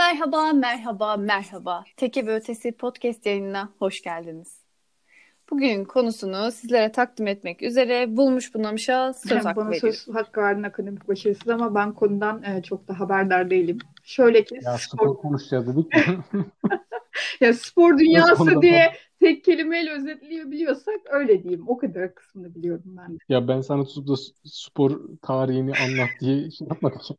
Merhaba, merhaba, merhaba. Teke ve Ötesi podcast yayınına hoş geldiniz. Bugün konusunu sizlere takdim etmek üzere Bulmuş Bunamış'a söz hakkı veriyorum. Bana söz hakkı veren akademik başarısız ama ben konudan çok da haberdar değilim. Şöyle ki ya, spor konuşacağız dedik mi? Ya spor dünyası diye tek kelimeyle özetleyebiliyorsak öyle diyeyim. O kadar kısmını biliyorum ben de. Ya ben sana tutup da spor tarihini anlat diye şey yapmak için.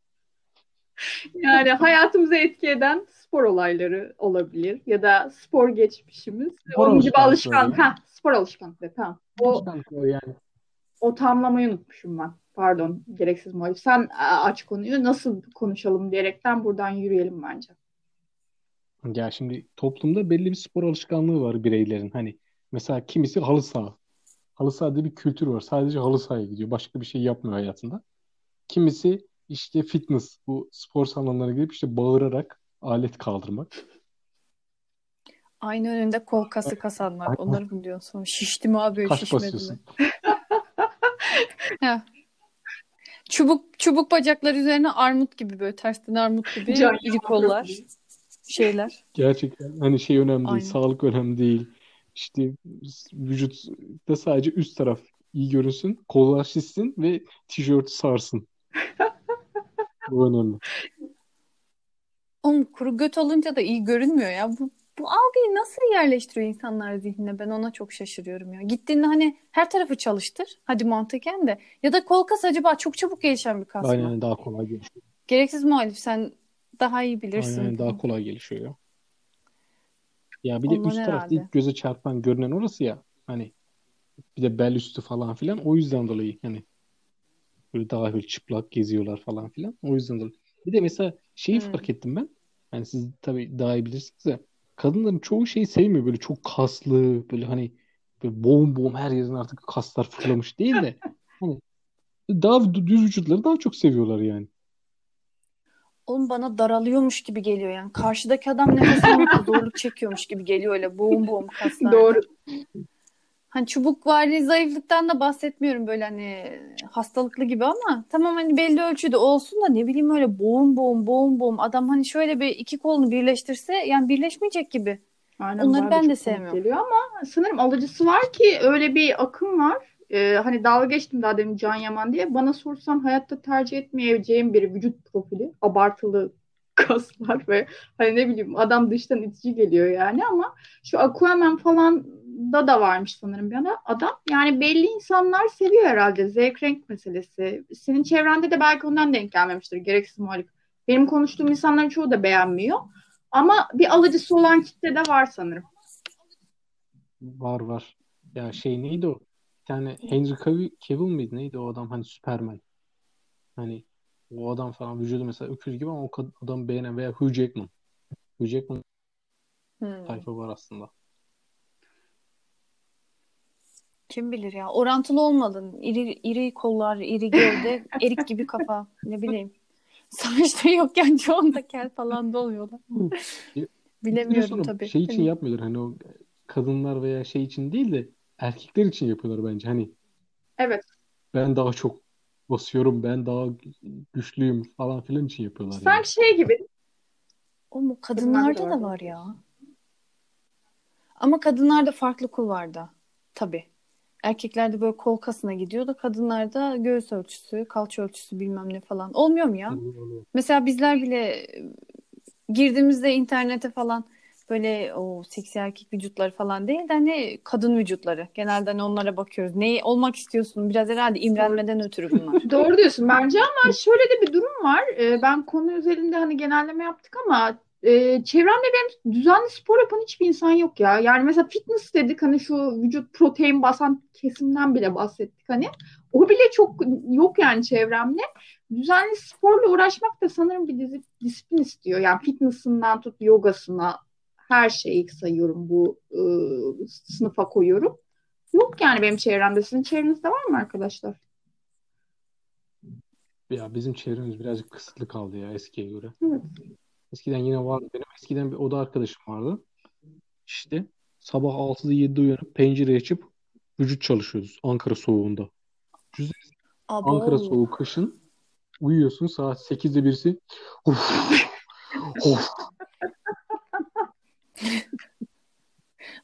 Yani hayatımıza etki eden spor olayları olabilir ya da spor geçmişimiz. Onun gibi alışkanlık. Yani. Spor alışkanlıkları. Tamam. Alışkanlıkları yani. O tamlamayı unutmuşum ben. Pardon, gereksiz muhalif. Sen aç konuyu, nasıl konuşalım diyerekten buradan yürüyelim bence. Ya şimdi toplumda belli bir spor alışkanlığı var bireylerin. Hani mesela kimisi halı saha. Halı saha diye bir kültür var. Sadece halı sahaya gidiyor. Başka bir şey yapmıyor hayatında. Kimisi İşte fitness, bu spor salonlarına girip işte bağırarak alet kaldırmak. Aynı önünde kol kası kasanmak. Onları biliyorsun. Şişti mi abi? Kaç basıyorsun? Çubuk bacaklar üzerine armut gibi böyle. Tersten armut gibi iri kollar. Şeyler. Gerçekten hani şey önemli değil. Aynen. Sağlık önemli değil. İşte vücutta sadece üst taraf iyi görünsün. Kollar şişsin ve tişörtü sarsın. Bu önemli. Oğlum kuru göt olunca da iyi görünmüyor ya. Bu algıyı nasıl yerleştiriyor insanlar zihnine? Ben ona çok şaşırıyorum ya. Gittiğinde hani her tarafı çalıştır. Hadi mantıken de. Ya da kol kası acaba çok çabuk gelişen bir kas mı? Aynen, daha kolay gelişiyor. Gereksiz muhalif, sen daha iyi bilirsin. Aynen, daha kolay gelişiyor ya. Ya bir de ondan üst tarafta ilk göze çarpan görünen orası ya. Hani bir de bel üstü falan filan. O yüzden dolayı hani böyle daha böyle çıplak geziyorlar falan filan. O yüzden de. Bir de mesela şeyi fark ettim ben. Yani siz tabii daha iyi bilirsiniz de. Kadınların çoğu şeyi sevmiyor. Böyle çok kaslı, böyle hani böyle boğum her yerden artık kaslar fırlamış değil de. Hani daha düz vücutları daha çok seviyorlar yani. Oğlum bana daralıyormuş gibi geliyor yani. Karşıdaki adam nefes almakta zorluk çekiyormuş gibi geliyor öyle boğum kaslar. Doğru. Hani çubuk varlığı zayıflıktan da bahsetmiyorum böyle hani hastalıklı gibi ama tamam hani belli ölçüde olsun da ne bileyim öyle boğum adam hani şöyle bir iki kolunu birleştirse yani birleşmeyecek gibi. Aynen, onları ben de sevmiyorum. Geliyor ama sanırım alıcısı var ki öyle bir akım var. Hani dalga geçtim daha demin Can Yaman diye. Bana sorsan hayatta tercih etmeyeceğim bir vücut profili. Abartılı kaslar ve hani ne bileyim adam dıştan itici geliyor yani ama şu Aquaman falan da varmış sanırım bir adam. Yani belli insanlar seviyor herhalde. Zevk renk meselesi. Senin çevrende de belki ondan denk gelmemiştir. Gereksiz muhalif. Benim konuştuğum insanların çoğu da beğenmiyor. Ama bir alıcısı olan kitle de var sanırım. Var. Ya şey neydi o? Bir tane Henry Cavill miydi? Neydi o adam? Hani Superman. Hani o adam falan vücudu mesela öküz gibi ama o adam beğenen veya Hugh Jackman. Hugh Jackman tayfa var aslında. Kim bilir ya. Orantılı olmadın. İri kollar, iri gövde, erik gibi kafa. Ne bileyim. Savaşta yokken çoğun da kel falan da oluyorlar. Bilemiyorum tabii. Şey için yapmıyorlar. Hani o kadınlar veya şey için değil de erkekler için yapıyorlar bence. Hani evet. Ben daha çok basıyorum. Ben daha güçlüyüm falan filan için yapıyorlar. Sanki yani. Şey gibi. Oğlum kadınlarda da var ya. Ama kadınlarda farklı kulvarda. Tabii. Erkeklerde böyle kol kasına gidiyor da kadınlarda göğüs ölçüsü, kalça ölçüsü bilmem ne falan. Olmuyor mu ya? Olur. Mesela bizler bile girdiğimizde internete falan böyle o seksi erkek vücutları falan değil de hani kadın vücutları. Genelde hani onlara bakıyoruz. Neyi olmak istiyorsun? Biraz herhalde imrenmeden ötürü bunlar. Doğru diyorsun bence ama şöyle de bir durum var. Ben konu üzerinde hani genelleme yaptık ama çevremde benim düzenli spor yapan hiçbir insan yok ya. Yani mesela fitness dedik hani şu vücut protein basan kesimden bile bahsettik hani. O bile çok yok yani çevremde. Düzenli sporla uğraşmak da sanırım bir disiplin istiyor. Yani fitness'ından tut yogasına her şeyi sayıyorum bu sınıfa koyuyorum. Yok yani benim çevremde. Sizin çevrenizde var mı arkadaşlar? Ya bizim çevremiz birazcık kısıtlı kaldı ya eskiye göre. Evet. Eskiden yine vardı. Benim eskiden bir oda arkadaşım vardı. İşte sabah 6'da 7'de uyanıp pencereyi açıp vücut çalışıyoruz Ankara soğuğunda. Ankara soğuğu kışın uyuyorsun saat 8'de birisi.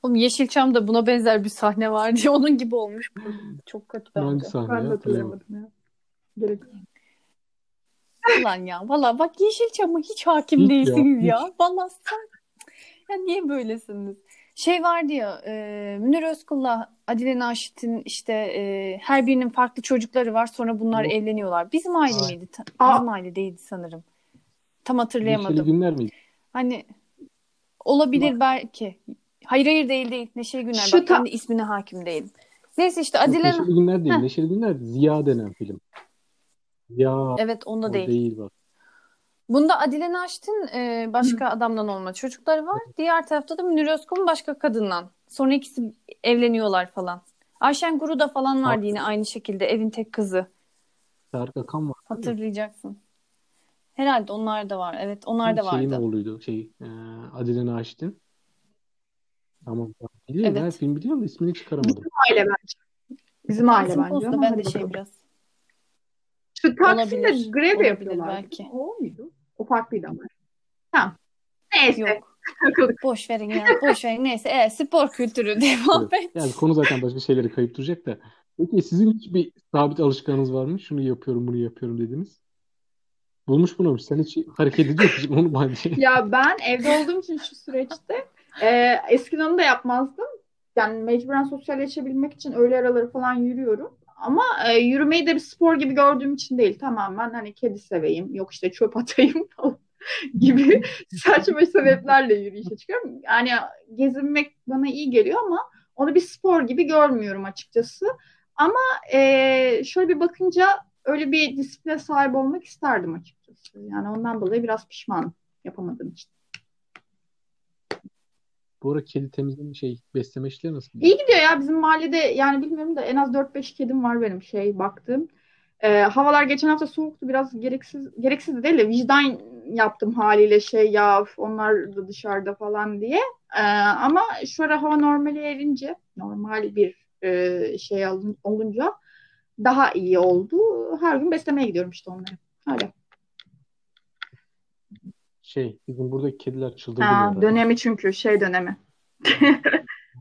Oğlum Yeşilçam'da buna benzer bir sahne var diye onun gibi olmuş. Çok kötü bence. Ben de hatırlayamadım ya. Gerek yok. Ulan ya. Valla bak Yeşilçam'a hiç hakim hiç değilsiniz ya. Valla sen. Ya niye böylesiniz? Şey vardı ya, Münir Özkul'la Adile Naşit'in işte her birinin farklı çocukları var. Sonra bunlar evleniyorlar. Bizim aile miydi? Bizim aile değildi sanırım. Tam hatırlayamadım. Neşeli Günler miydi? Hani olabilir bak. Belki. Hayır değil. Neşeli Günler. Şu bak ben de ismine hakim değilim. Neyse işte Adile... Neşeli Günler değil. Heh. Neşeli Günler Ziya denen film. Ya, evet onda değil bak. Bunda Adile Naşit'in başka adamdan olma çocukları var. Diğer tarafta da Münir Özkul'un başka kadından. Sonra ikisi evleniyorlar falan. Ayşen Guru'da falan vardı yine aynı şekilde. Evin tek kızı. Serkan var. Hatırlayacaksın. Herhalde onlar da var. Evet onlar da vardı. Şeyin oğluydu. Adile Naşit'in. Tamam. Biliyorum evet. Her film biliyorum da ismini çıkaramadım. Bizim aile bence. Bizim aile bence. Ama ben de biraz. Şu Taksim'de grev yapıyorlar. Belki. O muydu? O farklıydı ama. Tamam. Neyse. Yok. Boş verin ya. Boş verin. Neyse. Spor kültürü devam et. Yani konu zaten başka şeyleri kayıp duracak da. Peki sizin hiç bir sabit alışkanınız var mı? Şunu yapıyorum, bunu yapıyorum dediniz. Bulmuş. Sen hiç hareket ediyorsun onu bence. Ya ben evde olduğum için şu süreçte eskiden onu da yapmazdım. Yani mecburen sosyalleşebilmek için öğle araları falan yürüyorum. Ama yürümeyi de bir spor gibi gördüğüm için değil. Tamamen hani kedi seveyim, yok işte çöp atayım falan gibi saçma sebeplerle yürüyüşe çıkıyorum. Yani gezinmek bana iyi geliyor ama onu bir spor gibi görmüyorum açıkçası. Ama şöyle bir bakınca öyle bir disipline sahip olmak isterdim açıkçası. Yani ondan dolayı biraz pişmanım yapamadığım için. Bu ara kedi temizleme besleme işleri nasıl gidiyor? İyi gidiyor ya bizim mahallede yani bilmiyorum da en az 4-5 kedim var benim baktım. Havalar geçen hafta soğuktu biraz gereksiz değil de vicdan yaptım haliyle onlar da dışarıda falan diye. Ama şu ara hava normale erince normal bir olunca daha iyi oldu. Her gün beslemeye gidiyorum onları. Öyle. Bizim buradaki kediler çıldırdı. Dönemi çünkü dönemi.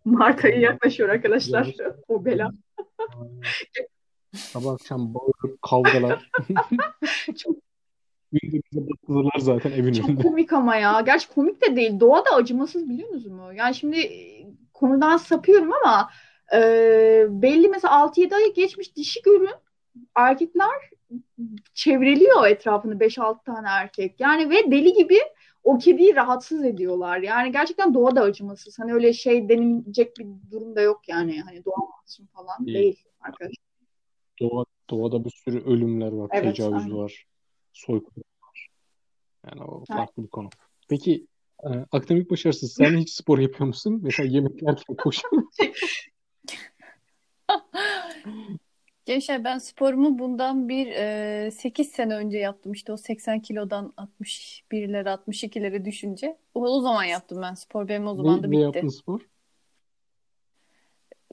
Mart ayı yaklaşıyor arkadaşlar. O bela. Sabah akşam bağırıp kavgalar. Kızırlar zaten evin önünde. Çok komik ama ya. Gerçi komik de değil. Doğa da acımasız biliyorsunuz mu? Yani şimdi konudan sapıyorum ama belli mesela 6-7 ay geçmiş dişi görün. Erkekler çevreliyor etrafını 5-6 tane erkek. Yani ve deli gibi o kediyi rahatsız ediyorlar. Yani gerçekten doğa da acımasız. Hani öyle denilecek bir durum da yok yani. Hani doğa masum falan değil arkadaşlar. Doğada bir sürü ölümler var, tecavüz var, soykırım var. Yani o farklı bir konu. Peki akademik başarısız sen hiç spor yapıyor musun? Mesela yemek yerken koşuyor musun? Gençler ben sporumu bundan 8 sene önce yaptım. İşte o 80 kilodan 61'lere 62'lere düşünce. O zaman yaptım ben spor. Benim o zaman da bitti. Ne yaptın spor?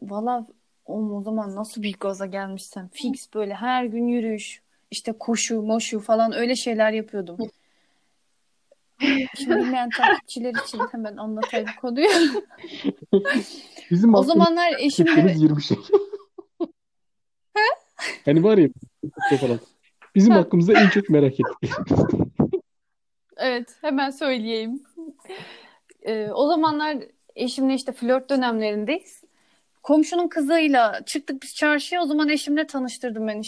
Valla o zaman nasıl bir gaza gelmişsem. Fix böyle her gün yürüyüş, işte koşu, moşu falan öyle şeyler yapıyordum. Şimdi bilmeyen takipçiler için hemen anlatayım konuyu. O zamanlar eşimle... 20 şey. Hani var ya falan. Bizim hakkımızda en çok merak ettik. Evet hemen söyleyeyim. O zamanlar eşimle flört dönemlerindeyiz. Komşunun kızıyla çıktık biz çarşıya. O zaman eşimle tanıştırdım ben .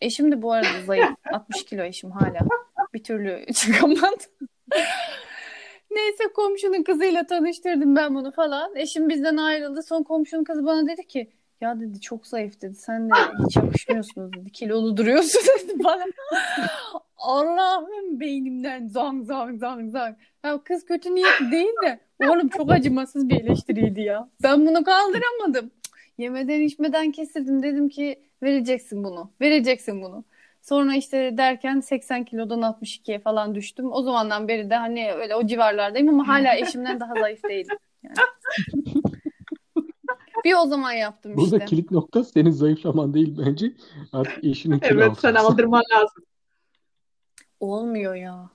Eşim de bu arada zayıf. 60 kilo eşim hala. Bir türlü çıkamadı. Neyse komşunun kızıyla tanıştırdım ben bunu falan. Eşim bizden ayrıldı. Son komşunun kızı bana dedi ki ya dedi çok zayıf dedi. Sen de hiç yakışmıyorsunuz dedi. Kilolu duruyorsun dedi bana. Allah'ım beynimden zang. Ya kız kötü niyetli değil de oğlum çok acımasız bir eleştiriydi ya. Ben bunu kaldıramadım. Yemeden içmeden kesirdim. Dedim ki vereceksin bunu. Sonra derken 80 kilodan 62'ye falan düştüm. O zamandan beri de öyle o civarlardayım ama hala eşimden daha zayıf değilim. Bir o zaman yaptım Burada kilit nokta senin zayıflaman değil bence. Artık eşinin kilo aldı. Evet sen aldırman lazım. Olmuyor ya.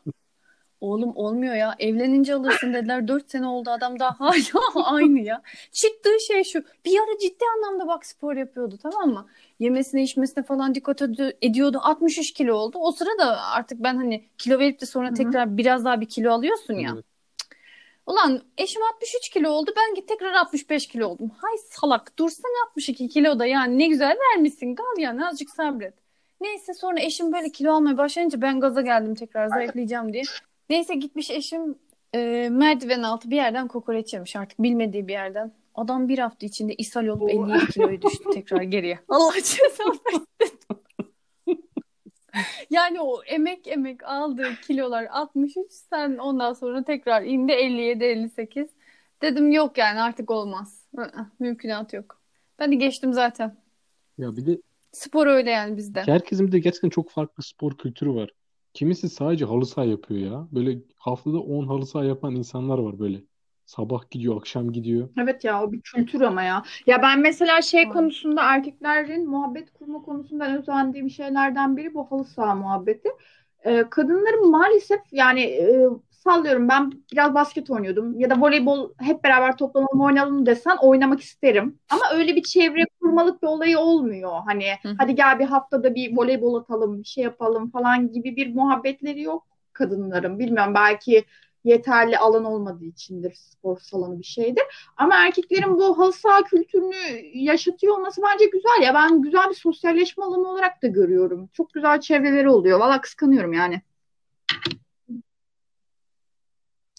Oğlum olmuyor ya. Evlenince alırsın dediler. 4 sene oldu, adam daha hala aynı ya. Çıktığı şey şu. Bir ara ciddi anlamda bak spor yapıyordu, tamam mı? Yemesine içmesine falan dikkat ediyordu. 63 kilo oldu. O sırada artık ben hani kilo verip de sonra tekrar biraz daha bir kilo alıyorsun ya. Evet. Ulan eşim 63 kilo oldu. Ben tekrar 65 kilo oldum. Hay salak, dursana 62 kilo da yani, ne güzel vermişsin. Gal yani, azıcık sabret. Neyse sonra eşim böyle kilo almaya başlayınca ben gaza geldim tekrar zayıflayacağım diye. Neyse gitmiş eşim merdiven altı bir yerden kokoreç yemiş, artık bilmediği bir yerden. Adam bir hafta içinde ishal olup 57 kiloya düştü tekrar geriye. Allah cezanı versin. Yani o emek aldığı kilolar 63, sen ondan sonra tekrar indi 57-58. Dedim yok yani, artık olmaz. Mümkünat yok. Ben de geçtim zaten. Ya bir de spor öyle yani bizde. Herkesin bir de gerçekten çok farklı spor kültürü var. Kimisi sadece halı saha yapıyor ya. Böyle haftada 10 halı saha yapan insanlar var böyle. Sabah gidiyor, akşam gidiyor. Evet ya, o bir kültür ama ya. Ya ben mesela konusunda, erkeklerin muhabbet kurma konusunda en özendiğim şeylerden biri bu halı saha muhabbeti. Kadınların maalesef yani sallıyorum, ben biraz basket oynuyordum ya da voleybol, hep beraber toplanalım oynayalım desen oynamak isterim. Ama öyle bir çevre kurmalık bir olayı olmuyor. Hani hadi gel bir haftada bir voleybol atalım, bir şey yapalım falan gibi bir muhabbetleri yok kadınların. Bilmiyorum, belki yeterli alan olmadığı içindir, spor salonu bir şeydir. Ama erkeklerin bu halı saha kültürünü yaşatıyor olması bence güzel ya. Ben güzel bir sosyalleşme alanı olarak da görüyorum. Çok güzel çevreleri oluyor. Valla kıskanıyorum yani.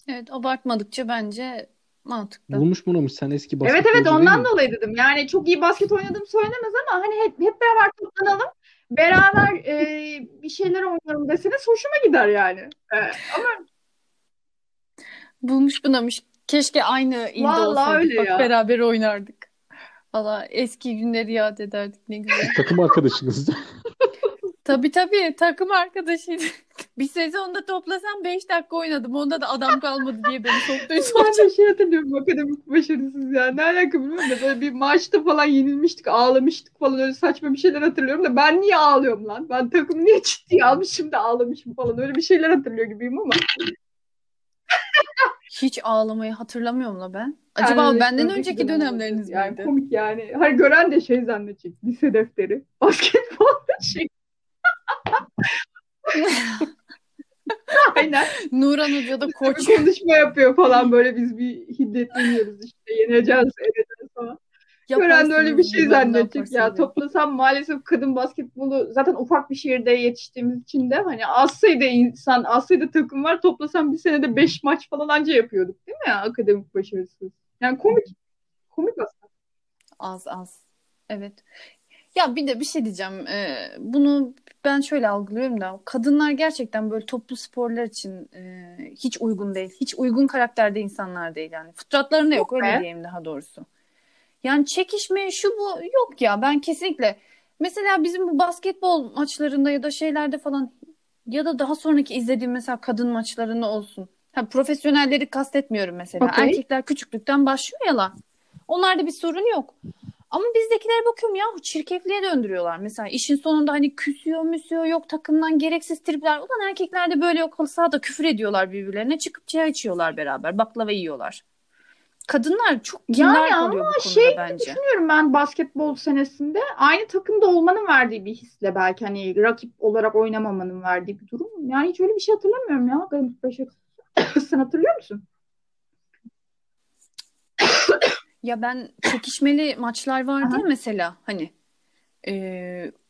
Evet, abartmadıkça bence mantıklı. Bulmuş bunu mu? Sen eski basket oynuyorsun. Evet, ondan dolayı dedim. Yani çok iyi basket oynadığım söylenemez ama hani hep beraber toplanalım. Beraber bir şeyler oynayalım deseniz hoşuma gider yani. Ama bulmuş bunamış. Keşke aynı ilde olsaydık. Bak, beraber oynardık. Valla eski günleri yad ederdik. Ne güzel. Takım arkadaşınız. Tabii. Takım arkadaşıydı. Bir sezonda toplasam 5 dakika oynadım. Onda da adam kalmadı diye beni soktuysa. Ben de şey hatırlıyorum. Akademik başarısız yani. Ne alaka bilmiyorum da. Böyle bir maçta falan yenilmiştik. Ağlamıştık falan. Öyle saçma bir şeyler hatırlıyorum da. Ben niye ağlıyorum lan? Ben takım niye ciddiye almışım da ağlamışım falan. Öyle bir şeyler hatırlıyor gibiyim ama. Hiç ağlamayı hatırlamıyorum la ben. Acaba yani, benden önceki dönemleriniz yani miydi? Komik yani. Hani gören de şey zannedecek. Lise defteri. Basketbol şey. Aynen. Nurhan Hoca da koç. Konuşma yapıyor falan böyle, biz bir hiddetleniyoruz işte. Yeneceğiz, edeceğiz falan. Gören de öyle bir şey zannedecek ya. Toplasam maalesef kadın basketbolu zaten ufak bir şehirde yetiştiğimiz için de hani az sayıda takım var, toplasam bir senede 5 maç falan anca yapıyorduk değil mi ya, akademik başarısız. Yani komik aslında. Az. Evet. Ya bir de bir şey diyeceğim. Bunu ben şöyle algılıyorum da, kadınlar gerçekten böyle toplu sporlar için hiç uygun değil. Hiç uygun karakterde insanlar değil yani. Fıtratlarında yok öyle diyeyim daha doğrusu. Yani çekişme şu bu yok ya, ben kesinlikle mesela bizim bu basketbol maçlarında ya da şeylerde falan ya da daha sonraki izlediğim mesela kadın maçlarında olsun. Ha, profesyonelleri kastetmiyorum mesela. Okay. Erkekler küçüklükten başlıyor ya lan. Onlarda bir sorun yok. Ama bizdekilere bakıyorum ya, çirkefliğe döndürüyorlar. Mesela işin sonunda hani küsüyor yok takımdan, gereksiz tripler. Ulan erkeklerde böyle yok, halı sahada küfür ediyorlar birbirlerine, çıkıp çay içiyorlar beraber, baklava yiyorlar. Kadınlar çok kinler kalıyor bu konuda bence. Düşünüyorum ben basketbol senesinde aynı takımda olmanın verdiği bir hisle, belki hani rakip olarak oynamamanın verdiği bir durum. Yani hiç öyle bir şey hatırlamıyorum ya. Sen hatırlıyor musun? Ya ben çekişmeli maçlar vardı ya mesela hani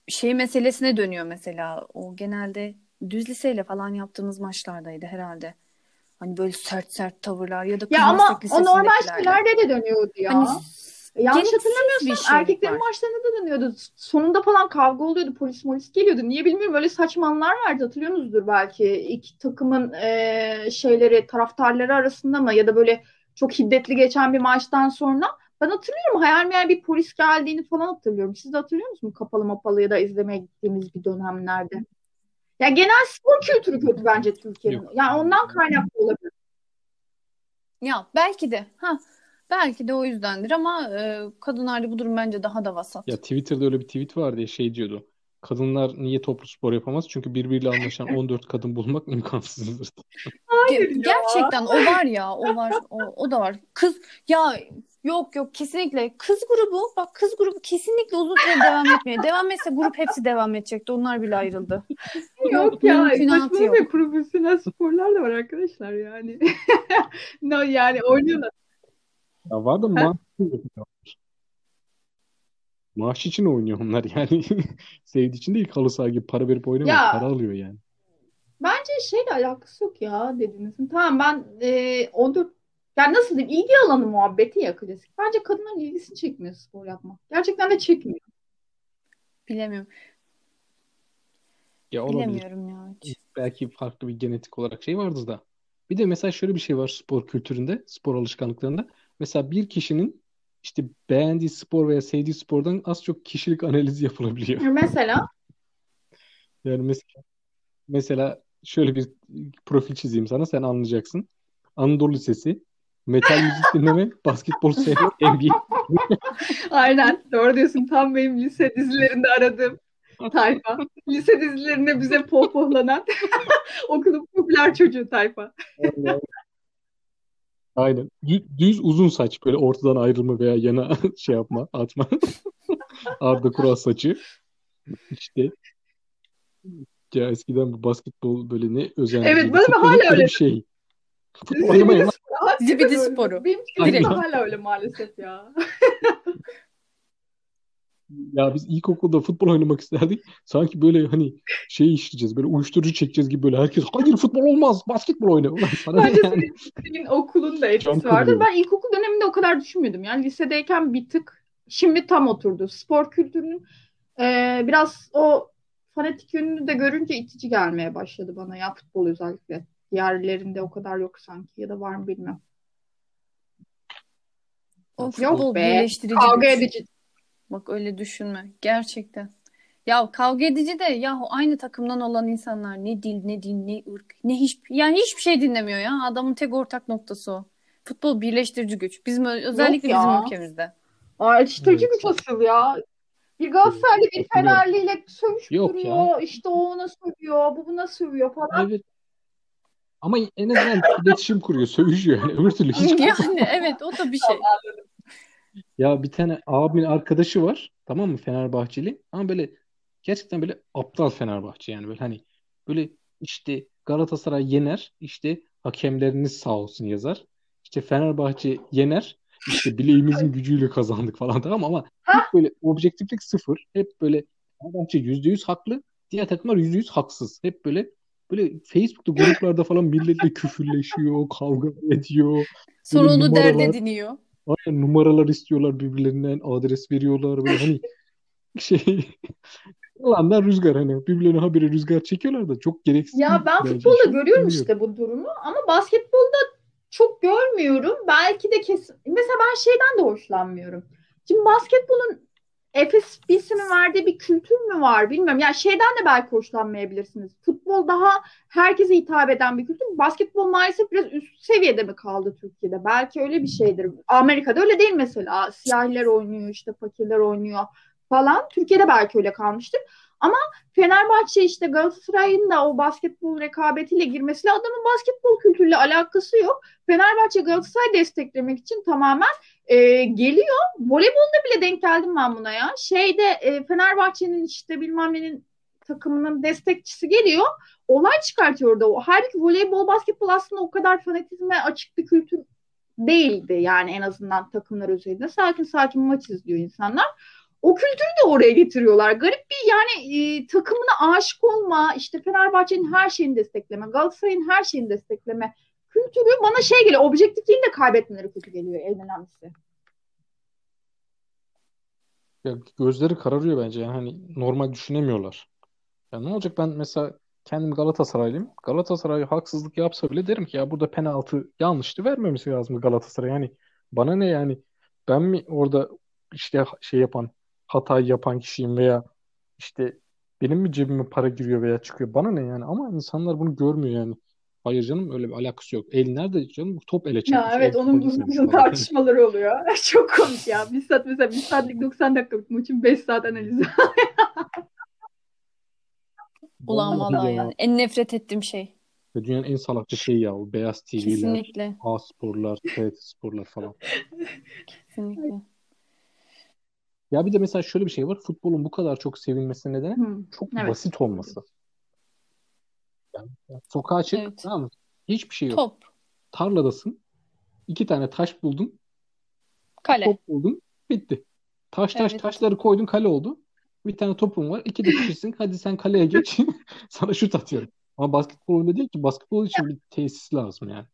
şey meselesine dönüyor mesela, o genelde düz liseyle falan yaptığımız maçlardaydı herhalde. Hani böyle sert tavırlar ya da kızlar. Ya ama o normal şeylerde de dönüyordu ya. Hani, yanlış hatırlamıyorsam şey erkeklerin maçlarında da dönüyordu. Sonunda falan kavga oluyordu. Polis geliyordu. Niye bilmiyorum, öyle saçmalar vardı. Hatırlıyorsunuzdur belki. İki takımın taraftarları arasında mı ya da böyle çok hiddetli geçen bir maçtan sonra ben hatırlıyorum hayal bir polis geldiğini falan hatırlıyorum. Siz de hatırlıyor musunuz? Kapalı ya da izlemeye gittiğimiz bir dönemlerde. Ya genel spor kültürü kötü bence Türkiye'nin. Yani ondan kaynaklı olabilir. Ya belki de. Belki de o yüzdendir ama kadınlarda bu durum bence daha da vasat. Ya Twitter'da öyle bir tweet vardı ya, şey diyordu. Kadınlar niye toplu spor yapamaz? Çünkü birbiriyle anlaşan 14 kadın bulmak imkansızdır. Hayır ya. Gerçekten o var ya. O var. O da var. Kız ya yok kesinlikle. Kız grubu bak kesinlikle uzun süre devam etmiyor. Devam etse grup hepsi devam edecekti. Onlar bile ayrıldı. Yok ya. Saçma ve profesyonel sporlar da var arkadaşlar yani. No, yani oynuyorlar. Ya var da maaş için oynuyor onlar yani. Sevdiği için değil, halı saha gibi para verip oynamıyor. Ya, para alıyor yani. Bence şeyle alakası yok ya dediğinizin. Tamam ben 14 yani nasıl diyeyim, ilgi alanı muhabbeti ya klasik. Bence kadınların ilgisini çekmiyor spor yapmak. Gerçekten de çekmiyor. Bilemiyorum. Ya bilemiyorum ya hiç. Belki farklı bir genetik olarak şey vardır da. Bir de mesela şöyle bir şey var spor kültüründe, spor alışkanlıklarında. Mesela bir kişinin işte beğendiği spor veya sevdiği spordan az çok kişilik analizi yapılabiliyor. Mesela? Yani mesela şöyle bir profil çizeyim sana, sen anlayacaksın. Anadolu Lisesi, metal müzik dinleme, basketbol sevme, NBA. Aynen, doğru diyorsun. Tam benim lise dizilerinde aradığım tayfa. Lise dizilerinde bize pohpohlanan okulun popüler çocuğu tayfa. Aynen. Düz uzun saç. Böyle ortadan ayrılma veya yana şey yapma, atma. Arda Kural saçı. İşte. Ya eskiden bu basketbol böyle ne özenliydi. Evet, bana hala öyle. Bir şey. Zibidi sporu. Benim için hala öyle maalesef ya. Ya biz ilkokulda futbol oynamak isterdik. Sanki böyle hani şey işleyeceğiz. Böyle uyuşturucu çekeceğiz gibi böyle herkes. Hayır futbol olmaz. Basketbol oyna. Ulan sana bence yani. Senin okulun da etkisi vardı. Ben ilkokul döneminde o kadar düşünmüyordum. Yani lisedeyken bir tık. Şimdi tam oturdu. Spor kültürünün biraz o fanatik yönünü de görünce itici gelmeye başladı bana. Ya futbol özellikle. Diğerlerinde o kadar yok sanki. Ya da var mı bilmiyorum. O futbol birleştirici. Kavga edici. Bak öyle düşünme. Gerçekten. Ya kavga edici de yahu aynı takımdan olan insanlar ne dil, ne din, ne ırk, ne hiçbir şey dinlemiyor ya. Adamın tek ortak noktası o. Futbol birleştirici güç. Bizim özellikle bizim ülkemizde. Ayrıştırıcı güç asıl ya. Bir Galatasaraylı bir Fenerliyle sövüş duruyor. İşte o ona sövüyor, bu buna sövüyor falan. Evet. Ama en azından iletişim kuruyor, sövüşüyor yani. Öbür türlü hiç. Yani evet o da bir şey. Ya bir tane abimin arkadaşı var, tamam mı, Fenerbahçeli, ama böyle gerçekten böyle aptal Fenerbahçe yani, böyle hani böyle işte Galatasaray yener işte hakemleriniz sağ olsun yazar, işte Fenerbahçe yener işte bileğimizin gücüyle kazandık falan, tamam, ama hep böyle objektiflik sıfır, hep böyle Fenerbahçe %100 haklı, diğer takımlar %100 haksız, hep böyle Facebook'ta gruplarda falan milletle küfürleşiyor, kavga ediyor, sonra onu dert ediniyor. Aynen, numaralar istiyorlar birbirlerinden, adres veriyorlar böyle hani şey yalanlar rüzgar, hani birbirlerine habire rüzgar çekiyorlar da çok gereksiz. Ya ben futbolda görüyorum işte bu durumu ama basketbolda çok görmüyorum. Belki de kesin mesela ben şeyden de hoşlanmıyorum. Şimdi basketbolun Efes ismini verdiği bir kültür mü var bilmiyorum. Yani şeyden de belki hoşlanmayabilirsiniz. Futbol daha herkese hitap eden bir kültür. Basketbol maalesef biraz üst seviyede mi kaldı Türkiye'de? Belki öyle bir şeydir. Amerika'da öyle değil mesela. Siyahiler oynuyor, işte fakirler oynuyor falan. Türkiye'de belki öyle kalmıştır. Ama Fenerbahçe işte Galatasaray'ın da o basketbol rekabetiyle girmesiyle adamın basketbol kültürüyle alakası yok. Fenerbahçe Galatasaray'ı desteklemek için tamamen geliyor. Voleybolda bile denk geldim ben buna ya. Fenerbahçe'nin işte bilmem nenin takımının destekçisi geliyor. Olay çıkartıyor orada. Halbuki voleybol, basketbol aslında o kadar fanatizme açık bir kültür değildi. Yani en azından takımlar özelinde. Sakin sakin maç izliyor insanlar. O kültürü de oraya getiriyorlar. Garip bir yani takımına aşık olma, işte Fenerbahçe'nin her şeyini destekleme, Galatasaray'ın her şeyini destekleme kültürü bana şey geliyor, objektifliğini de kaybetmeleri kötü geliyor en önemlisi. Ya gözleri kararıyor bence yani, hani normal düşünemiyorlar. Ya ne olacak, ben mesela kendim Galatasaraylıyım. Galatasaray haksızlık yapsa bile derim ki ya burada penaltı yanlıştı, vermemesi lazım Galatasaray. Yani bana ne yani, ben mi orada işte şey yapan, hatayı yapan kişiyim veya işte benim mi cebime para giriyor veya çıkıyor, bana ne yani, ama insanlar bunu görmüyor yani. Hayır canım, öyle bir alakası yok. El nerede canım? Top ele çekmiş. Ya evet, onun uzun tartışmaları oluyor. Çok komik ya. Bir saat mesela 1 saatlik 90 dakikalık maçın 5 saat analizi. Ulan vallahi yani en nefret ettiğim şey. Ve dünyanın en salakça şeyi ya, o beyaz TV'ler, kesinlikle. A-sporlar, TRT-sporlar falan. Kesinlikle. Ya bir de mesela şöyle bir şey var. Futbolun bu kadar çok sevilmesine neden çok basit olması. Yani sokağa çık, tamam mı? Hiçbir şey yok. Top. Tarladasın. 2 tane taş buldun. Kale. Top buldun. Bitti. Taşları koydun, kale oldu. Bir tane topun var. 2 kişisin. Hadi sen kaleye geç. Sana şut atıyorum. Ama basketbol öyle değil ki. Basketbol için bir tesis lazım yani.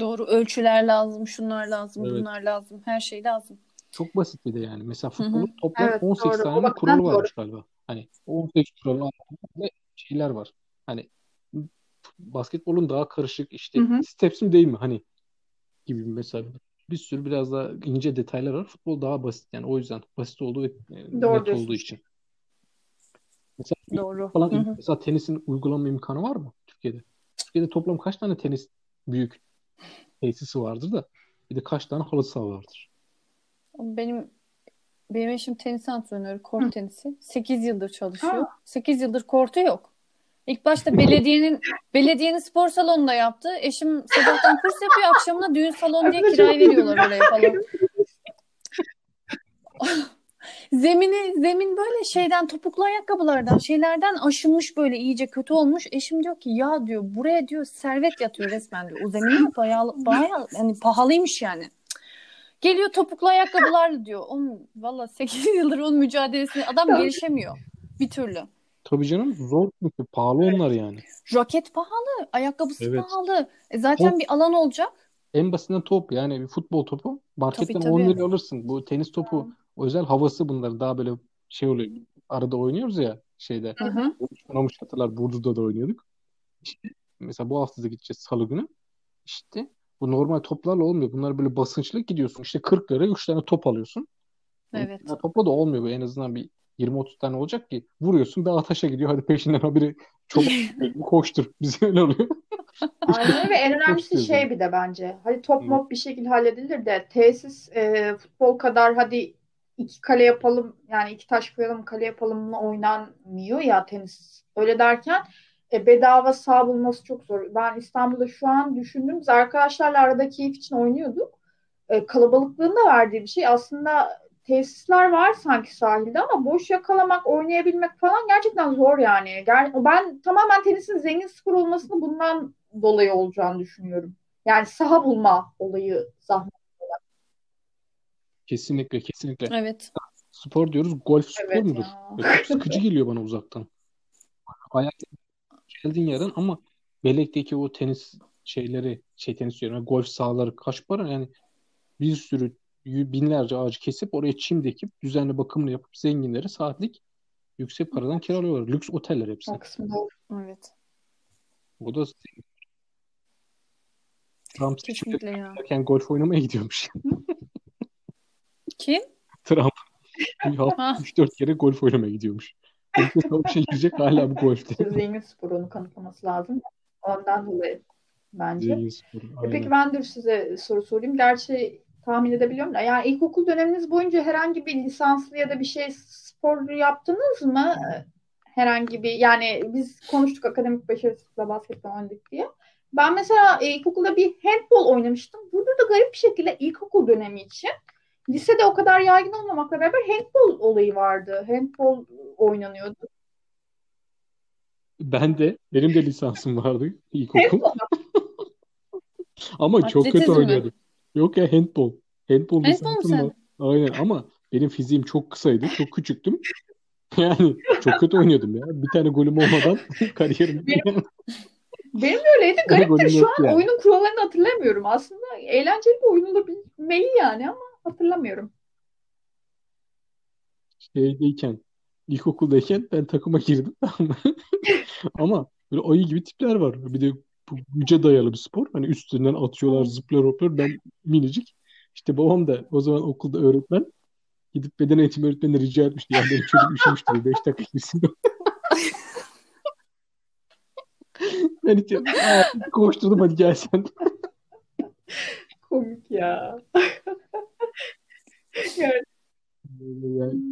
Doğru. Ölçüler lazım. Şunlar lazım. Evet. Bunlar lazım. Her şey lazım. Çok basit bir de yani. Mesela futbolun toplam 18 tane kuralı varmış galiba. Hani 18 kuralı altında şeyler var. Hani basketbolun daha karışık işte steps mi değil mi hani gibi mesela bir sürü biraz daha ince detaylar var. Futbol daha basit yani, o yüzden basit olduğu ve net olduğu için. Mesela, mesela tenisin uygulama imkanı var mı Türkiye'de? Türkiye'de toplam kaç tane tenis büyük tesisi vardır da bir de kaç tane halı saha vardır? Benim eşim tenis antrenörü, kort tenisi. 8 yıldır çalışıyor. 8 yıldır kortu yok. İlk başta belediyenin spor salonunda yaptı. Eşim sabahtan kurs yapıyor, akşamına düğün salonu diye kiraya veriyorlar oraya falan. Zemin böyle şeyden, topuklu ayakkabılardan, şeylerden aşınmış, böyle iyice kötü olmuş. Eşim diyor ki ya diyor, buraya diyor servet yatıyor resmen diyor. O zemin bayağı yani pahalıymış yani. Geliyor topuklu ayakkabılarla diyor. Valla 8 yıldır onun mücadelesini adam gelişemiyor bir türlü. Tabii canım, zor çünkü pahalı onlar yani. Raket pahalı, ayakkabısı pahalı. Zaten top, bir alan olacak. En basitinden top yani, bir futbol topu marketten 10 lira alırsın. Bu tenis topu özel havası, bunlar daha böyle şey oluyor. Arada oynuyoruz ya şeyde. Konamış hatırlar, Burdur'da da oynuyorduk. İşte, mesela bu hafta da gideceğiz salı günü. İşte bu normal toplarla olmuyor. Bunlar böyle basınçlı, gidiyorsun işte 40 lira 3 tane top alıyorsun. Evet. Yani topla da olmuyor bu, en azından bir 20-30 tane olacak ki vuruyorsun, daha taşa gidiyor. Hadi peşinden haberi çok koştur. Bize öyle oluyor. Aynen ve en önemlisi şey bir de bence. Hadi top mop bir şekilde halledilir de tesis futbol kadar hadi 2 kale yapalım yani 2 taş koyalım kale yapalımla oynanmıyor ya tenis. Öyle derken bedava saha bulması çok zor. Ben İstanbul'da şu an düşündüm. Biz arkadaşlarla arada keyif için oynuyorduk. Kalabalıklığın da verdiği bir şey. Aslında tesisler var sanki sahilde ama boş yakalamak, oynayabilmek falan gerçekten zor yani. Ben tamamen tenisin zengin spor olmasını bundan dolayı olacağını düşünüyorum. Yani saha bulma olayı zahmet olarak. Kesinlikle, kesinlikle. Evet. Spor diyoruz, golf spor mudur? Çok sıkıcı geliyor bana uzaktan. Ayak geldin yarın ama Belek'teki o tenis şeyleri, tenis diyorum, golf sahaları kaç para? Yani bir sürü, binlerce ağacı kesip oraya çim dikip düzenli bakımını yapıp zenginleri saatlik yüksek paradan kiralıyorlar. Lüks oteller hepsi. Evet. O da Trump kesinlikle ya. Golf oynamaya gidiyormuş. Kim? Trump. 3-4 kere golf oynamaya gidiyormuş. Golf'e girecek hala bu golf'te. Zengin spor, onu kanıtlaması lazım. Ondan dolayı bence. Peki ben de size soru sorayım. Gerçi tahmin edebiliyorum da. Yani ilkokul döneminiz boyunca herhangi bir lisanslı ya da bir şey spor yaptınız mı? Herhangi bir, yani biz konuştuk akademik başarısızla basketbol oynadık diye. Ben mesela ilkokulda bir handball oynamıştım. Burada da garip bir şekilde ilkokul dönemi için, lisede o kadar yaygın olmamakla beraber handball olayı vardı. Handball oynanıyordu. Benim de lisansım vardı ilkokul. Ama çok kötü oynadım. Yok ya, handball lisansım var. Aynen ama benim fiziğim çok kısaydı. Çok küçüktüm. Yani çok kötü oynuyordum ya. Bir tane golüm olmadan kariyerim. Benim de öyleydi. Gariptir. Şu an yani oyunun kurallarını hatırlamıyorum. Aslında eğlenceli bir oyun olabilmeyi yani ama hatırlamıyorum. İlkokuldayken ben takıma girdim. Ama böyle ayı gibi tipler var. Bir de güce dayalı bir spor. Hani üstünden atıyorlar, zıplar, hoplar. Ben minicik. İşte babam da o zaman okulda öğretmen. Gidip beden eğitimi öğretmenine rica etmişti. Yani benim çocuk üşümüştü. 5 dakika gitsin. Ben hiç koşturdum, hadi gel sen. Komik ya.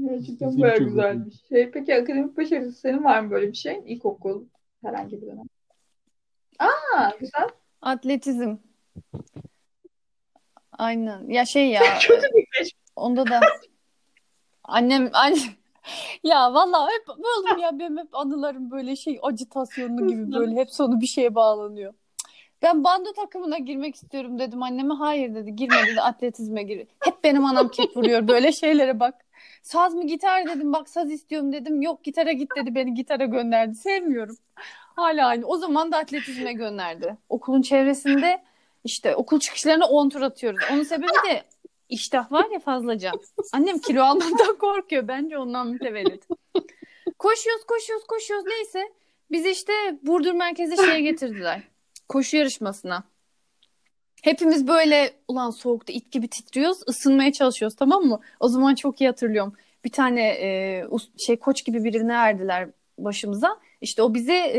Gerçekten bayağı güzel bir şey. Peki akademik başarısı senin var mı, böyle bir şey? İlkokul herhangi bir dönem? Aa, güzel. Atletizm. Aynen. Ya şey ya. Kötü bir keşif. Onda da annem ya vallahi hep oğlum ya benim hep anılarım böyle şey acitasyonlu gibi böyle hep sonu bir şeye bağlanıyor. Ben bando takımına girmek istiyorum dedim anneme. Hayır dedi. Girme dedi. Atletizme gir. Hep benim anam kip vuruyor. Böyle şeylere bak. Saz mı gitar dedim. Bak saz istiyorum dedim. Yok gitara git dedi. Beni gitara gönderdi. Sevmiyorum. Hala aynı. O zaman da atletizme gönderdi. Okulun çevresinde işte okul çıkışlarına 10 tur atıyoruz. Onun sebebi de iştah var ya fazlaca. Annem kilo almaktan korkuyor. Bence ondan mütevellit. Koşuyoruz. Neyse. Bizi işte Burdur merkeze şeye getirdiler. Koşu yarışmasına. Hepimiz böyle ulan soğukta it gibi titriyoruz. Isınmaya çalışıyoruz, tamam mı? O zaman çok iyi hatırlıyorum. Bir tane koç gibi birine erdiler başımıza. İşte o bizi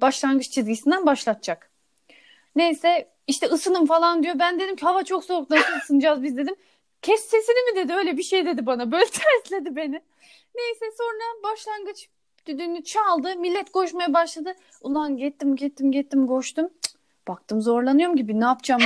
başlangıç çizgisinden başlatacak. Neyse işte ısının falan diyor. Ben dedim ki hava çok soğuk, nasıl ısınacağız biz dedim. Kes sesini mi dedi, öyle bir şey dedi bana. Böyle tersledi beni. Neyse sonra başlangıç düdüğünü çaldı. Millet koşmaya başladı. Ulan gittim koştum. Baktım zorlanıyorum gibi ne yapacağım.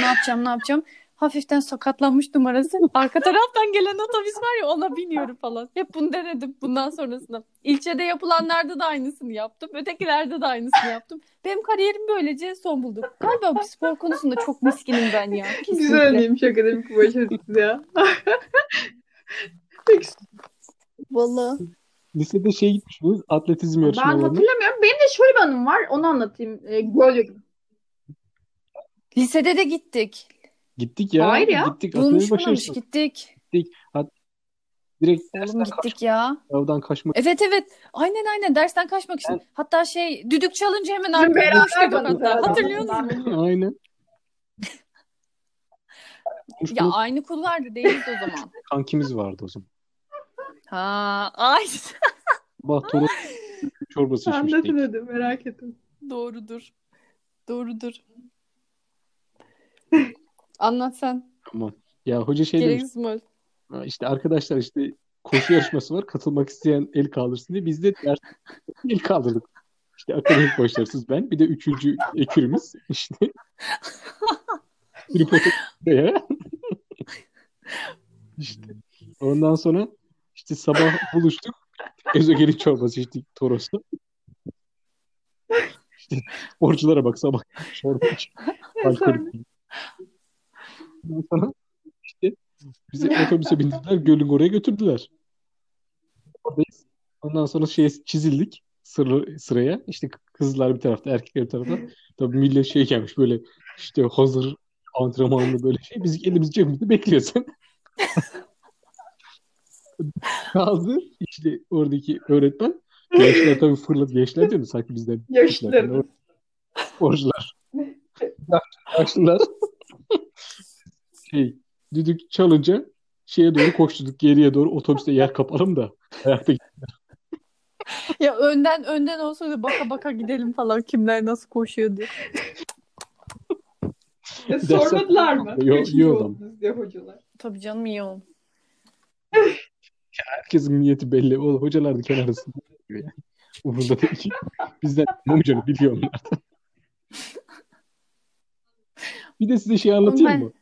Hafiften sakatlanmış numarası. Arka taraftan gelen otobüs var ya, ona biniyorum falan. Hep bunu denedim bundan sonrasında. İlçede yapılanlarda da aynısını yaptım. Ötekilerde de aynısını yaptım. Benim kariyerim böylece son buldu. Galiba bu spor konusunda çok miskinim ben ya. Kesinlikle. Güzel miymiş akademik başarısı ya. Valla. Lisede şey gitmiştiniz, atletizm yarışmaları. Ben hatırlamıyorum. Benim de şöyle bir anım var. Onu anlatayım. Lisede de gittik. Gittik ya. Hayır ya. Gittik. Direkt dersten gittik ya. Evden kaçmak. Evet. Aynen. Dersten kaçmak için. Hatta düdük çalınca hemen arkaya koştuk. Hatırlıyor musun? Aynen. Ya aynı kulvardı değiliz o zaman. Kankimiz vardı o zaman. Ha, ay. Bahtoru çorbası içmiştik. Anlatın merak ettim. Doğrudur. Anlat sen. Tamam. Ya hoca demiş. İşte arkadaşlar işte koşu yarışması var. Katılmak isteyen el kaldırsın diye biz de ders el kaldırdık. İşte akademik başarısız ben. Bir de üçüncü ekürümüz işte. İşte. Ondan sonra İşte sabah buluştuk. Ezogelin çorbası içtik Toros'ta. İşte borçlara bak sabah çorba içtik. İşte bizi otobüse bindirdiler. Gölün oraya götürdüler. Oradayız. Ondan sonra çizildik sıraya. İşte kızlar bir tarafta, erkekler bir tarafta. Tabii millet gelmiş böyle işte hazır antrenmanlı böyle şey. Biz elimiz cebimizde bekliyorsun. Kaldı işte oradaki öğretmen. Gençler tabii fırladı. Gençler diyor mu? Sanki bizden. Gençler. Borçlar. Yaşlılar. Düdük çalınca şeye doğru koşturduk. Geriye doğru otobüste yer kapalım da. Ayakta gittiler. Ya önden olsa da baka gidelim falan. Kimler nasıl koşuyor diye. Sormadılar mı? Yok. Tabii canım iyi oldu. Herkesin niyeti belli. O hocalar da kenarısında. Yani. Umurda değil ki. Bizden hocanı biliyor onlar. Bir de size anlatayım mı?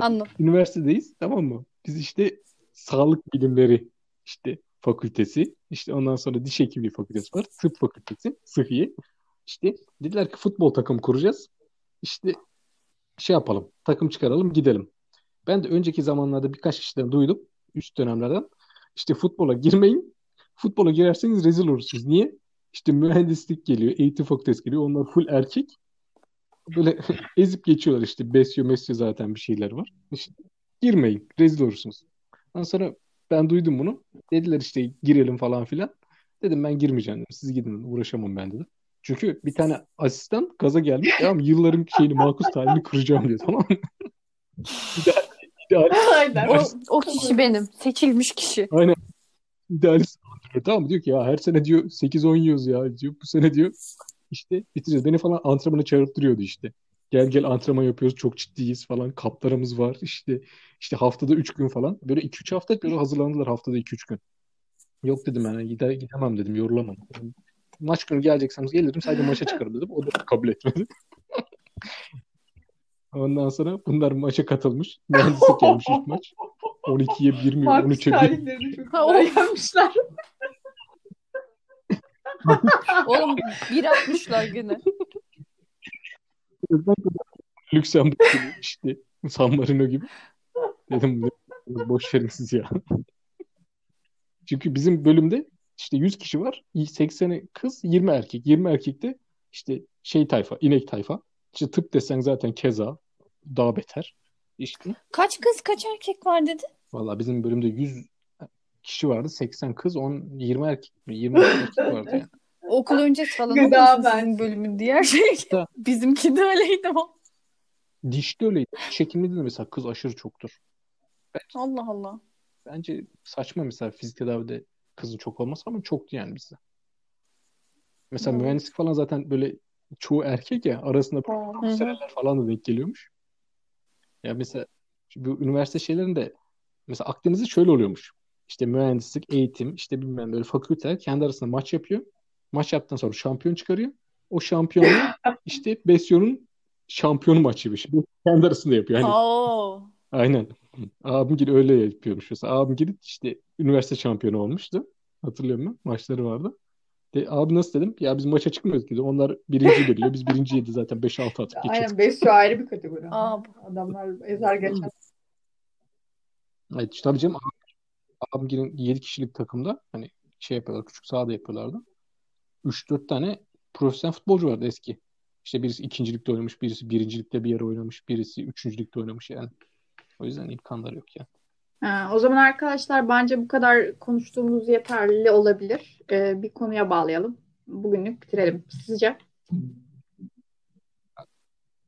Anlat. Üniversitedeyiz, tamam mı? Biz işte sağlık bilimleri işte fakültesi. İşte ondan sonra diş hekimliği fakültesi var. Tıp fakültesi. Sıhhiye. İşte dediler ki futbol takımı kuracağız. İşte yapalım. Takım çıkaralım gidelim. Ben de önceki zamanlarda birkaç kişiden duydum. Üst dönemlerden. İşte futbola girmeyin. Futbola girerseniz rezil olursunuz. Niye? İşte mühendislik geliyor. Eğitim fakültesi geliyor. Onlar full erkek. Böyle ezip geçiyorlar işte. Besyo zaten bir şeyler var. İşte girmeyin. Rezil olursunuz. Ondan sonra ben duydum bunu. Dediler işte girelim falan filan. Dedim ben girmeyeceğim. Dedim. Siz gidin. Uğraşamam ben dedim. Çünkü bir tane asistan gaza gelmiş. Tamam yılların makus talihini kıracağım diyor. Tamam mı? Aynen. O kişi benim. Seçilmiş kişi. Aynen. İdealist. Tamam diyor ki ya her sene diyor 8-10 yiyoruz ya diyor. Bu sene diyor işte bitireceğiz. Beni falan antrenmana çağırıp duruyordu işte. Gel antrenman yapıyoruz. Çok ciddiyiz falan. Kaplarımız var. İşte haftada 3 gün falan. Böyle 2-3 hafta böyle hazırlandılar haftada 2-3 gün. Yok dedim ben. Gidemem dedim. Yorulamam. Maç günü gelecekseniz gelirim. Sadece maça çıkarım dedim. O da kabul etmedi. Ondan sonra bunlar maça katılmış. Mühendislik gelmiş ilk maç. 12'ye 1 mi? 13'e 1. Ha, o gelmişler. Oğlum 1 atmışlar gene. Lüksemburg gibi işte. San Marino gibi. Dedim boş verin siz ya. Çünkü bizim bölümde işte 100 kişi var. 80'i kız, 20 erkek. 20 erkekte işte şey tayfa, inek tayfa. İşte tıp desen zaten keza daha beter. İşte. Kaç kız kaç erkek var dedi? Valla bizim bölümde 100 kişi vardı. 80 kız, 20 erkek. 20 erkek vardı yani. Okul öncesi falan oldu sizin bölümün diğer şey. Bizimki de öyleydi o. Dişli öyleydi. Çekimli de mesela kız aşırı çoktur. Bence, Allah Allah. Bence saçma mesela fizik tedavide kızın çok olması ama çoktu yani bizde. Mesela mühendislik falan zaten böyle çoğu erkek ya, arasında profesörler falan da denk geliyormuş. Ya mesela bu üniversite şeylerinde mesela Akdeniz'de şöyle oluyormuş. İşte mühendislik, eğitim, işte bilmem böyle fakülteler kendi arasında maç yapıyor. Maç yaptıktan sonra şampiyon çıkarıyor. O şampiyonu işte Besyon'un şampiyonu maçı gibi. Şimdi kendi arasında yapıyor. Yani. Aynen. Abimgil öyle yapıyormuş mesela. Abimgil işte üniversite şampiyonu olmuştu. Hatırlıyorum ben. Maçları vardı. Abi nasıl dedim? Ya biz maça çıkmıyoruz dedi. Onlar birinciyi de biliyor. Biz birinciydi zaten 5-6 atıp geçiyoruz. Aynen 5 şu ayrı bir kategori. Adamlar ezer geçer. Evet, tabii canım. Abimgil'in 7 kişilik takımda hani şey yapıyorlar. Küçük sahada yapıyorlardı. 3-4 tane profesyonel futbolcu vardı eski. İşte birisi ikincilikte oynamış, birisi birincilikte bir yer oynamış, birisi üçüncülükte oynamış yani. O yüzden imkanları yok yani. O zaman arkadaşlar bence bu kadar konuştuğumuz yeterli olabilir. Bir konuya bağlayalım. Bugünlük bitirelim. Sizce?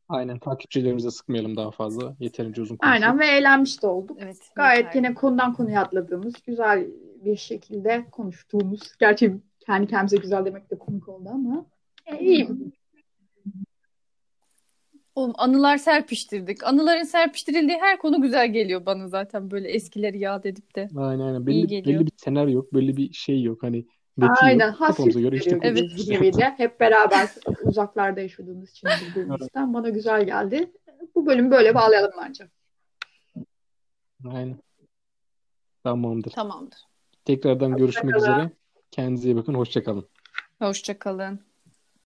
Aynen. Takipçilerimize sıkmayalım daha fazla. Yeterince uzun konuşalım. Aynen ve eğlenmiş de olduk. Evet, gayet yeterli. Yine konudan konuya atladığımız, güzel bir şekilde konuştuğumuz. Gerçi kendi kendimize güzel demek de komik oldu ama. İyiyim. Oğlum anılar serpiştirdik. Anıların serpiştirildiği her konu güzel geliyor bana zaten, böyle eskileri yad edip de. Aynen. Belli bir senaryo yok. Belli bir şey yok. Hani metin aynen, yok. Hafif göre işte evet. Hep beraber uzaklarda yaşadığımız için birbirimizden bana güzel geldi. Bu bölümü böyle bağlayalım bence. Aynen. Tamamdır. Tekrardan görüşmek üzere. Kendinize iyi bakın. Hoşça kalın.